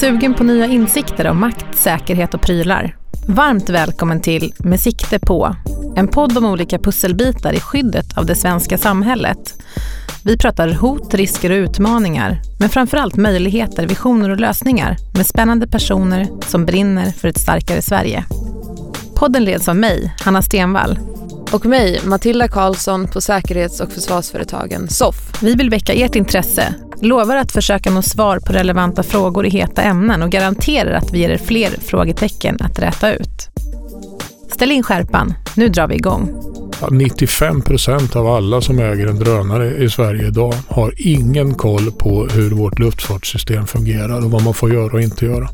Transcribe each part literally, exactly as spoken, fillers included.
Sugen på nya insikter om makt, säkerhet och prylar? Varmt välkommen till Med sikte på, en podd om olika pusselbitar i skyddet av det svenska samhället. Vi pratar hot, risker och utmaningar, men framförallt möjligheter, visioner och lösningar med spännande personer som brinner för ett starkare Sverige. Podden leds av mig, Hanna Stenvall. Och mig, Matilda Karlsson på Säkerhets- och försvarsföretagen S O F F. Vi vill väcka ert intresse, lovar att försöka nå svar på relevanta frågor i heta ämnen och garanterar att vi ger er fler frågetecken att räta ut. Ställ in skärpan, nu drar vi igång. nittiofem procent av alla som äger en drönare i Sverige idag har ingen koll på hur vårt luftfartssystem fungerar och vad man får göra och inte göra.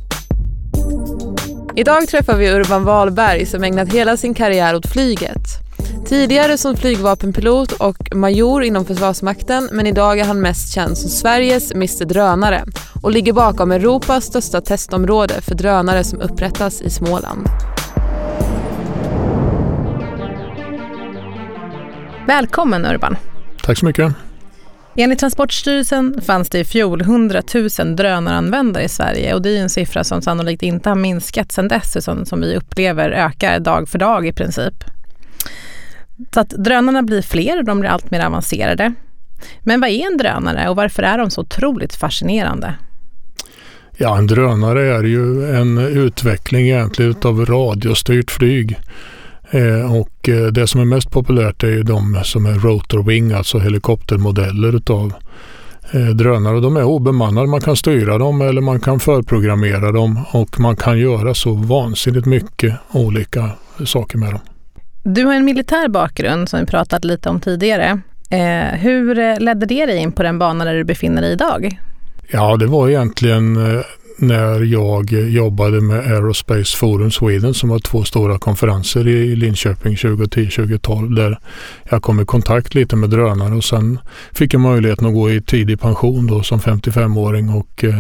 Idag träffar vi Urban Wahlberg som ägnat hela sin karriär åt flyget. Tidigare som flygvapenpilot och major inom Försvarsmakten, men idag är han mest känd som Sveriges Mister Drönare och ligger bakom Europas största testområde för drönare som upprättas i Småland. Välkommen Urban. Tack så mycket. Enligt Transportstyrelsen fanns det i fjol hundratusen drönaranvändare i Sverige och det är en siffra som sannolikt inte har minskat sedan dess, som, som vi upplever ökar dag för dag i princip. Så att drönarna blir fler och de blir allt mer avancerade. Men vad är en drönare och varför är de så otroligt fascinerande? Ja, en drönare är ju en utveckling egentligen av radiostyrt flyg. Och det som är mest populärt är ju de som är rotorwing, alltså helikoptermodeller utav drönare. De är obemannade, man kan styra dem eller man kan förprogrammera dem och man kan göra så vansinnigt mycket olika saker med dem. Du har en militär bakgrund som vi pratat lite om tidigare. Hur ledde det dig in på den banan där du befinner dig idag? Ja, det var egentligen när jag jobbade med Aerospace Forum Sweden som var två stora konferenser i Linköping tjugo tio tjugo tolv där jag kom i kontakt lite med drönare och sen fick jag möjligheten att gå i tidig pension då som femtiofemåring och eh,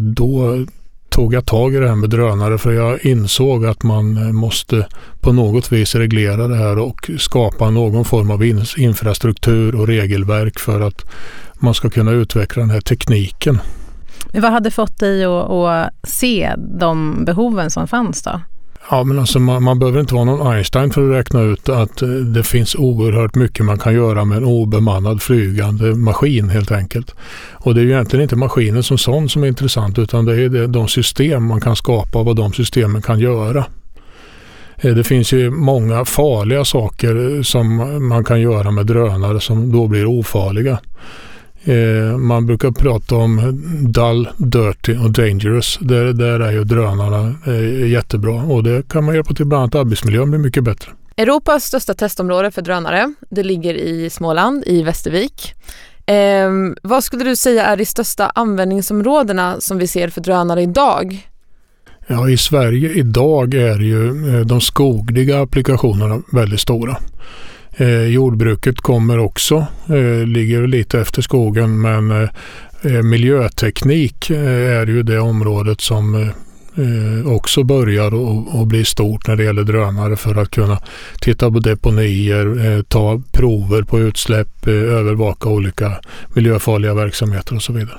då tog jag tag i det här med drönare för jag insåg att man måste på något vis reglera det här och skapa någon form av infrastruktur och regelverk för att man ska kunna utveckla den här tekniken. Men vad hade fått dig att, att se de behoven som fanns då? Ja, men alltså man, man behöver inte vara någon Einstein för att räkna ut att det finns oerhört mycket man kan göra med en obemannad flygande maskin helt enkelt. Och det är ju egentligen inte maskinen som sån som är intressant utan det är det, de system man kan skapa och vad de systemen kan göra. Det finns ju många farliga saker som man kan göra med drönare som då blir ofarliga. Man brukar prata om dull, dirty och dangerous. Där, där är ju drönarna jättebra och det kan man hjälpa till bland annat arbetsmiljön blir mycket bättre. Europas största testområde för drönare, det ligger i Småland, i Västervik. Eh, vad skulle du säga är de största användningsområdena som vi ser för drönare idag? Ja, i Sverige idag är ju de skogliga applikationerna väldigt stora. Eh, jordbruket kommer också, eh, ligger lite efter skogen men eh, miljöteknik eh, är ju det området som eh, också börjar och, och blir stort när det gäller drönare för att kunna titta på deponier, eh, ta prover på utsläpp, eh, övervaka olika miljöfarliga verksamheter och så vidare.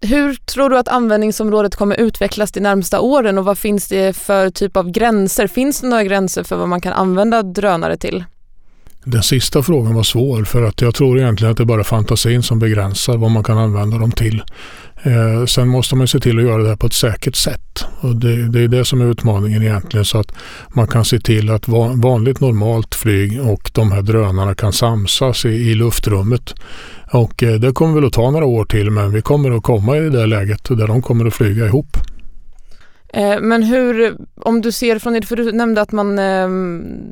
Hur tror du att användningsområdet kommer utvecklas de närmsta åren och vad finns det för typ av gränser? Finns det några gränser för vad man kan använda drönare till? Den sista frågan var svår för att jag tror egentligen att det är bara fantasin som begränsar vad man kan använda dem till. Eh, sen måste man se till att göra det här på ett säkert sätt. Och det, det är det som är utmaningen egentligen så att man kan se till att vanligt normalt flyg och de här drönarna kan samsas i, i luftrummet. Och eh, det kommer väl att ta några år till men vi kommer att komma i det där läget där de kommer att flyga ihop. Men hur, om du ser från det, för du nämnde att man,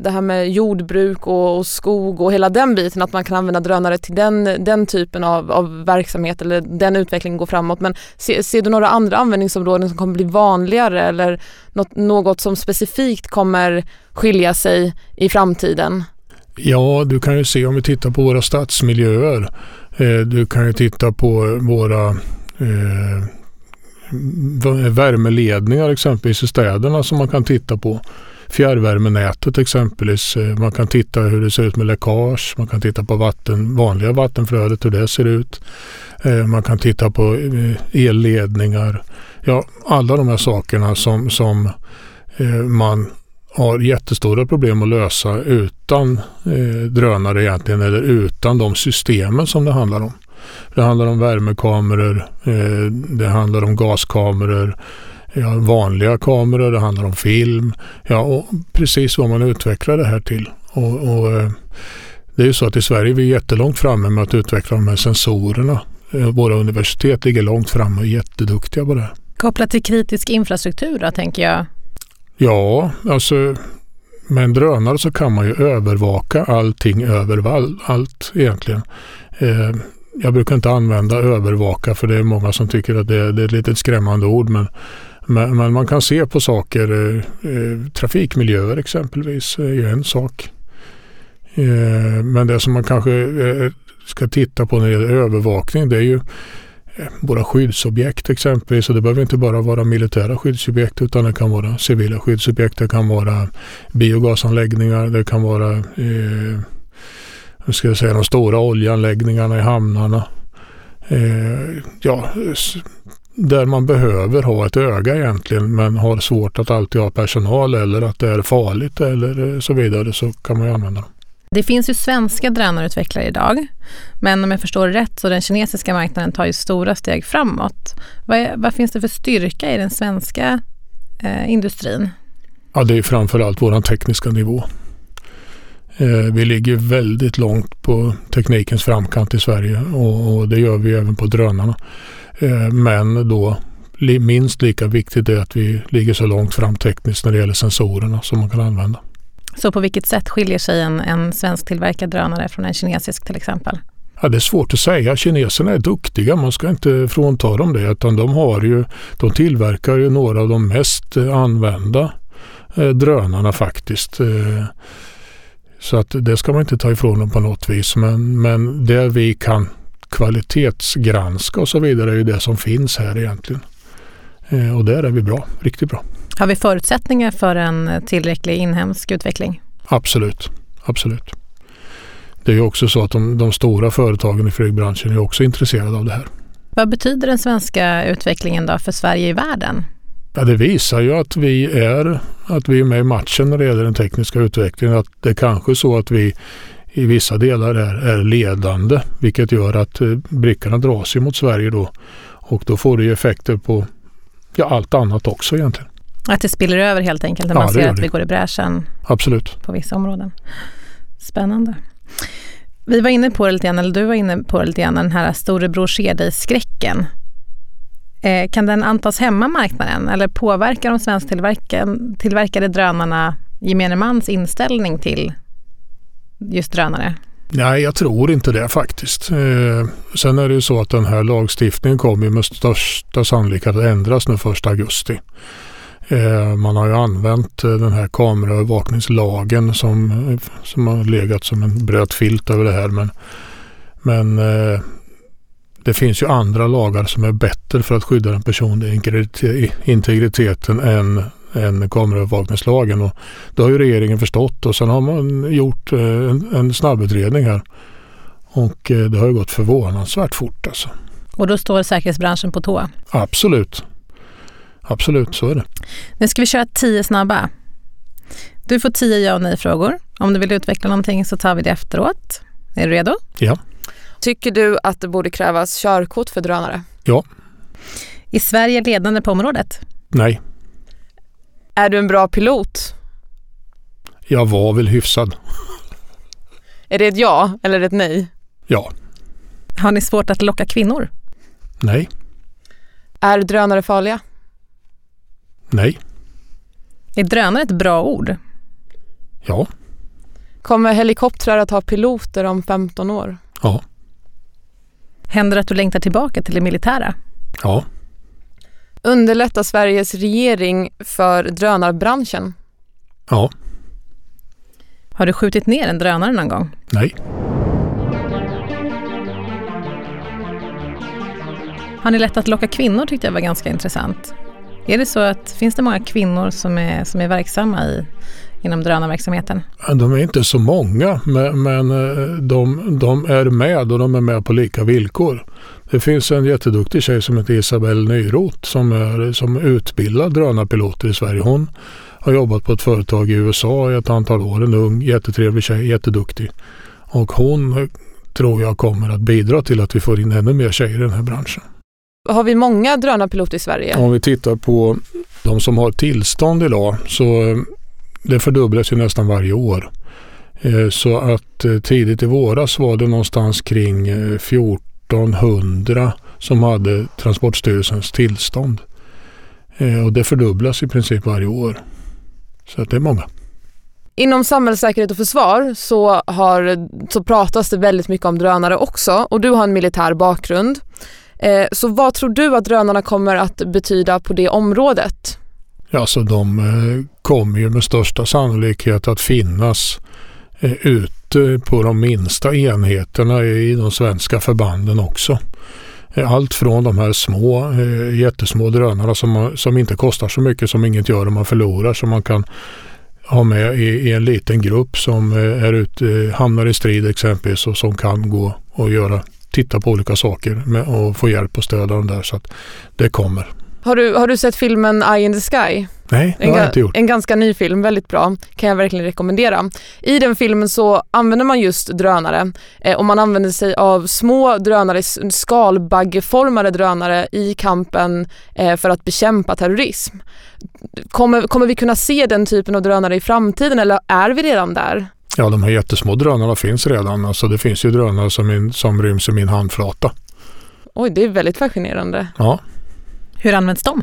det här med jordbruk och, och skog och hela den biten, att man kan använda drönare till den, den typen av, av verksamhet eller den utvecklingen går framåt. Men ser, ser du några andra användningsområden som kommer bli vanligare eller något, något som specifikt kommer skilja sig i framtiden? Ja, du kan ju se om vi tittar på våra stadsmiljöer. Du kan ju titta på våra... Eh, värmeledningar exempelvis i städerna som man kan titta på. fjärrvärmenätet exempelvis. Man kan titta hur det ser ut med läckage, man kan titta på vatten, vanliga vattenflödet, hur det ser ut. Man kan titta på elledningar. Ja, alla de här sakerna som, som man har jättestora problem att lösa utan drönare egentligen, eller utan de systemen som det handlar om. Det handlar om värmekameror, det handlar om gaskameror, ja, vanliga kameror, det handlar om film, ja, och precis vad man utvecklar det här till. Och, och det är ju så att i Sverige är vi jättelångt framme med att utveckla de här sensorerna. Våra universitet ligger långt framme och är jätteduktiga på det här. Kopplat till kritisk infrastruktur då, tänker jag. Ja, alltså med en drönare så kan man ju övervaka allting överallt, allt egentligen. Eh, jag brukar inte använda övervaka, för det är många som tycker att det, det är ett litet skrämmande ord, men, men, men man kan se på saker, eh, trafikmiljöer exempelvis är ju en sak. Eh, men det som man kanske eh, ska titta på när det gäller övervakning, det är ju våra skyddsobjekt exempelvis, och det behöver inte bara vara militära skyddsobjekt utan det kan vara civila skyddsobjekt, det kan vara biogasanläggningar, det kan vara eh, hur ska jag säga, de stora oljeanläggningarna i hamnarna, eh, ja, där man behöver ha ett öga egentligen men har svårt att alltid ha personal, eller att det är farligt eller så vidare, så kan man ju använda dem. Det finns ju svenska drönarutvecklare idag, men om jag förstår rätt så den kinesiska marknaden tar ju stora steg framåt. Vad, är, vad finns det för styrka i den svenska eh, industrin? Ja, det är framförallt vår tekniska nivå. Eh, vi ligger väldigt långt på teknikens framkant i Sverige, och, och det gör vi även på drönarna. Eh, men då minst lika viktigt är att vi ligger så långt fram tekniskt när det gäller sensorerna som man kan använda. Så på vilket sätt skiljer sig en, en svensk tillverkad drönare från en kinesisk till exempel? Ja, det är svårt att säga. Kineserna är duktiga. Man ska inte frånta dem det, utan de, har ju, de tillverkar ju några av de mest använda eh, drönarna faktiskt. Eh, så att det ska man inte ta ifrån dem på något vis. Men, men det vi kan kvalitetsgranska och så vidare är ju det som finns här egentligen. Eh, och där är vi bra, riktigt bra. Har vi förutsättningar för en tillräcklig inhemsk utveckling? Absolut, absolut. Det är ju också så att de, de stora företagen i flygbranschen är också intresserade av det här. Vad betyder den svenska utvecklingen då för Sverige i världen? Ja, det visar ju att vi är, att vi är med i matchen när det gäller den tekniska utvecklingen. Att det är kanske så att vi i vissa delar är, är ledande, vilket gör att brickarna dras mot Sverige då. Och då får det ju effekter på, ja, allt annat också egentligen. Att det spiller över helt enkelt när man, ja, ser att vi går i bräschen. Absolut. På vissa områden. Spännande. Vi var inne på det lite grann, eller du var inne på det lite grann, den här storebror ser dig-skräcken. Eh, kan den antas hämma marknaden eller påverka de svensktillverkade drönarna gemene mans inställning till just drönare? Nej, jag tror inte det faktiskt. Eh, sen är det ju så att den här lagstiftningen kommer med största sannolikhet att ändras nu första augusti. Man har ju använt den här kameraövervakningslagen som, som har legat som en blöt filt över det här. Men, men det finns ju andra lagar som är bättre för att skydda den personliga integriteten än, än kameraövervakningslagen. Och det har ju regeringen förstått, och sen har man gjort en, en snabbutredning här. Och det har ju gått förvånansvärt fort alltså. Och då står säkerhetsbranschen på tå? Absolut. Absolut, så är det. Nu ska vi köra tio snabba. Du får tio ja och nej-frågor. Om du vill utveckla någonting så tar vi det efteråt. Är du redo? Ja. Tycker du att det borde krävas körkort för drönare? Ja. Är Sverige ledande på området? Nej. Är du en bra pilot? Jag var väl hyfsad. Är det ett ja eller ett nej? Ja. Har ni svårt att locka kvinnor? Nej. Är drönare farliga? Nej. Är drönare ett bra ord? Ja. Kommer helikoptrar att ha piloter om femton år? Ja. Händer att du längtar tillbaka till det militära? Ja. Underlättar Sveriges regering för drönarbranschen? Ja. Har du skjutit ner en drönare någon gång? Nej. Har ni lätt att locka kvinnor, tyckte jag var ganska intressant. Är det så att finns det många kvinnor som är, som är verksamma i, inom drönarverksamheten? De är inte så många, men, men de, de är med och de är med på lika villkor. Det finns en jätteduktig tjej som heter Isabel Nyroth som är som utbildad drönarpiloter i Sverige. Hon har jobbat på ett företag i U S A i ett antal år. En ung, jättetrevlig tjej, jätteduktig. Och hon tror jag kommer att bidra till att vi får in ännu mer tjejer i den här branschen. Har vi många drönarpiloter i Sverige? Om vi tittar på de som har tillstånd idag så det fördubblas ju nästan varje år. Så att tidigt i våras var det någonstans kring fjorton hundra som hade Transportstyrelsens tillstånd. Och det fördubblas i princip varje år. Så att det är många. Inom samhällssäkerhet och försvar så, har, så pratas det väldigt mycket om drönare också. Och du har en militär bakgrund. Så vad tror du att drönarna kommer att betyda på det området? Ja, så de kommer ju med största sannolikhet att finnas ute på de minsta enheterna i de svenska förbanden också. Allt från de här små, jättesmå drönarna som, som inte kostar så mycket, som inget gör om man förlorar, som man kan ha med i, i en liten grupp som är ute, hamnar i strid exempelvis och som kan gå och göra, titta på olika saker och få hjälp och stöd av dem där, så att det kommer. Har du, har du sett filmen Eye in the Sky? Nej, det har jag inte gjort. En ganska ny film, väldigt bra. Kan jag verkligen rekommendera. I den filmen så använder man just drönare. Eh, och man använder sig av små drönare, skalbaggeformade drönare i kampen eh, för att bekämpa terrorism. Kommer, kommer vi kunna se den typen av drönare i framtiden eller är vi redan där? Ja, de här jättesmå drönarna finns redan. Alltså, det finns ju drönare som, in, som ryms i min handflata. Oj, det är väldigt fascinerande. Ja. Hur används de?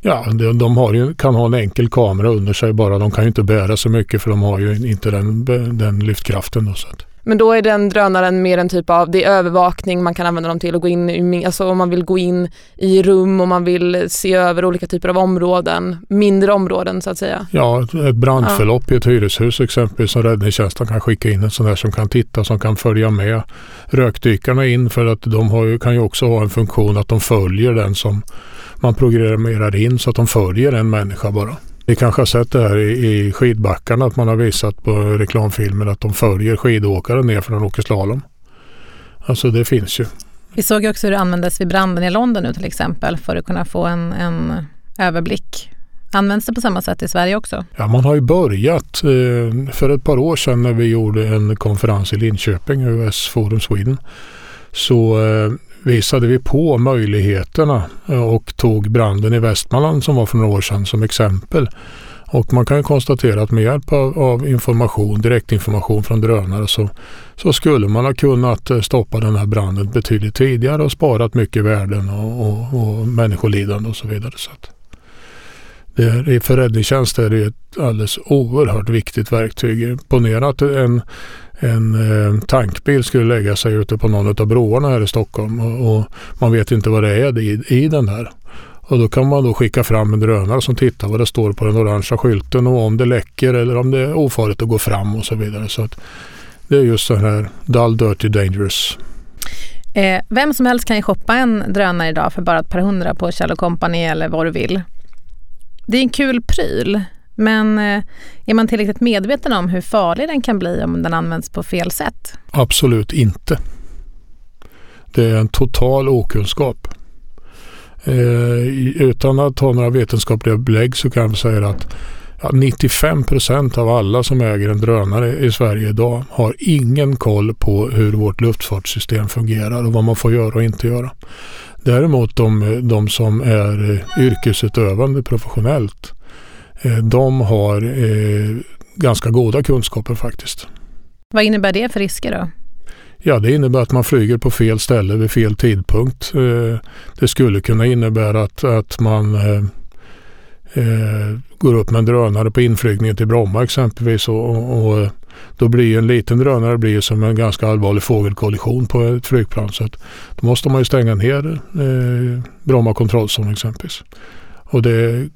Ja, de, de har ju, kan ha en enkel kamera under sig bara. De kan ju inte bära så mycket för de har ju inte den, den lyftkraften. Då, så att. Men då är den drönaren mer en typ av, det är övervakning man kan använda dem till att gå in, alltså om man vill gå in i rum och man vill se över olika typer av områden, mindre områden så att säga. Ja, ett brandförlopp ja. I ett hyreshus exempelvis som räddningstjänsten kan skicka in en sån där som kan titta, som kan följa med rökdykarna in för att de har ju, kan ju också ha en funktion att de följer den som man programmerar in så att de följer en människa bara. Vi kanske har sett det här i skidbackarna att man har visat på reklamfilmer att de följer skidåkare ner för att de åker slalom. Alltså det finns ju. Vi såg ju också hur det användes vid branden i London nu till exempel för att kunna få en, en överblick. Används det på samma sätt i Sverige också? Ja, man har ju börjat för ett par år sedan när vi gjorde en konferens i Linköping, Aerospace Forum Sweden, så visade vi på möjligheterna och tog branden i Västmanland som var för några år sedan som exempel. Och man kan ju konstatera att med hjälp av information, direktinformation från drönare så, så skulle man ha kunnat stoppa den här branden betydligt tidigare och sparat mycket värden och, och, och människolidande och så vidare. Så att det är, för räddningstjänst är det ett alldeles oerhört viktigt verktyg. Ponera att en En eh, tankbil skulle lägga sig ute på någon av broarna här i Stockholm och, och man vet inte vad det är i, i den här. Och då kan man då skicka fram en drönare som tittar vad det står på den orangea skylten och om det läcker eller om det är ofarligt att gå fram och så vidare. Så att det är just så här dull, dirty, dangerous. Eh, vem som helst kan ju shoppa en drönare idag för bara ett par hundra på Kjell och Company eller vad du vill. Det är en kul pryl. Men är man tillräckligt medveten om hur farlig den kan bli om den används på fel sätt? Absolut inte. Det är en total okunskap. Eh, utan att ha några vetenskapliga belägg så kan vi säga att ja, nittiofem procent av alla som äger en drönare i Sverige idag har ingen koll på hur vårt luftfartssystem fungerar och vad man får göra och inte göra. Däremot de, de som är yrkesutövande professionellt, de har eh, ganska goda kunskaper faktiskt. Vad innebär det för risker då? Ja, det innebär att man flyger på fel ställe vid fel tidpunkt. Eh, det skulle kunna innebära att, att man eh, eh, går upp med en drönare på inflygningen till Bromma exempelvis och, och, och då blir en liten drönare blir som en ganska allvarlig fågelkollision på ett flygplan. Så att då måste man ju stänga ner eh, Bromma kontrollzon exempelvis. Och det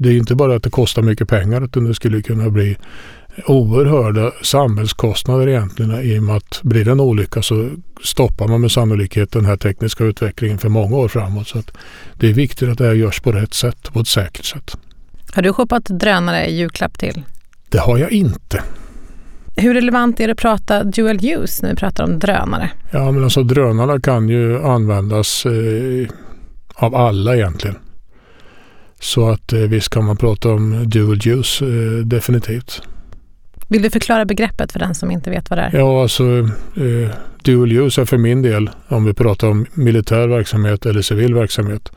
Det är inte bara att det kostar mycket pengar utan det skulle kunna bli oerhörda samhällskostnader egentligen, i och med att blir det en olycka så stoppar man med sannolikhet den här tekniska utvecklingen för många år framåt. Så att det är viktigt att det här görs på rätt sätt, på ett säkert sätt. Har du shoppat drönare i julklapp till? Det har jag inte. Hur relevant är det att prata dual use när vi pratar om drönare? Ja, men alltså drönarna kan ju användas eh, av alla egentligen. Så att eh, visst kan man prata om dual use, eh, definitivt. Vill du förklara begreppet för den som inte vet vad det är? Ja, alltså eh, dual use är för min del, om vi pratar om militär verksamhet eller civil verksamhet.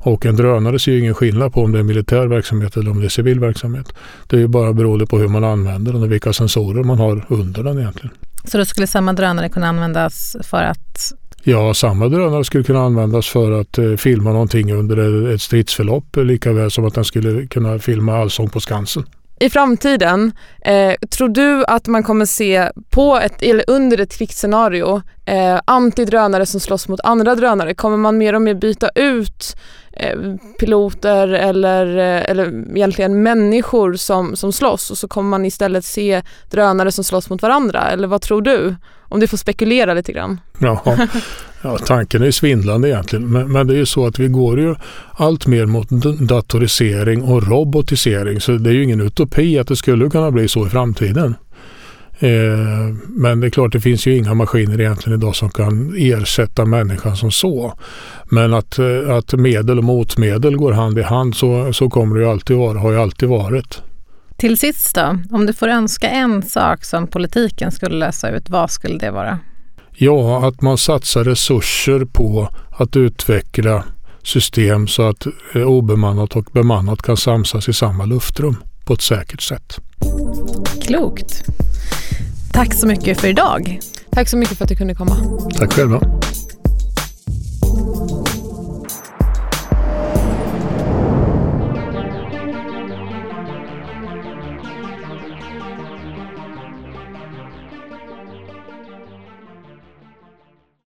Och en drönare ser ju ingen skillnad på om det är militär verksamhet eller om det är civil verksamhet. Det är ju bara beroende på hur man använder den och vilka sensorer man har under den egentligen. Så då skulle samma drönare kunna användas för att... Ja, samma drönare skulle kunna användas för att eh, filma någonting under ett stridsförlopp, lika väl som att den skulle kunna filma Allsång på Skansen. I framtiden, eh, tror du att man kommer se på ett, eller under ett krigsscenario, eh, antidrönare som slåss mot andra drönare? Kommer man mer och mer byta ut eh, piloter eller, eller egentligen människor som, som slåss, och så kommer man istället se drönare som slåss mot varandra? Eller vad tror du? Om du får spekulera lite grann. Ja, ja, tanken är ju svindlande egentligen. Men, men det är ju så att vi går ju allt mer mot datorisering och robotisering. Så det är ju ingen utopi att det skulle kunna bli så i framtiden. Eh, men det är klart, det finns ju inga maskiner egentligen idag som kan ersätta människan som så. Men att, att medel och motmedel går hand i hand, så, så kommer det ju alltid vara, har ju alltid varit. Till sist då, om du får önska en sak som politiken skulle lösa ut, vad skulle det vara? Ja, att man satsar resurser på att utveckla system så att obemannat och bemannat kan samsas i samma luftrum på ett säkert sätt. Klokt. Tack så mycket för idag. Tack så mycket för att du kunde komma. Tack själva.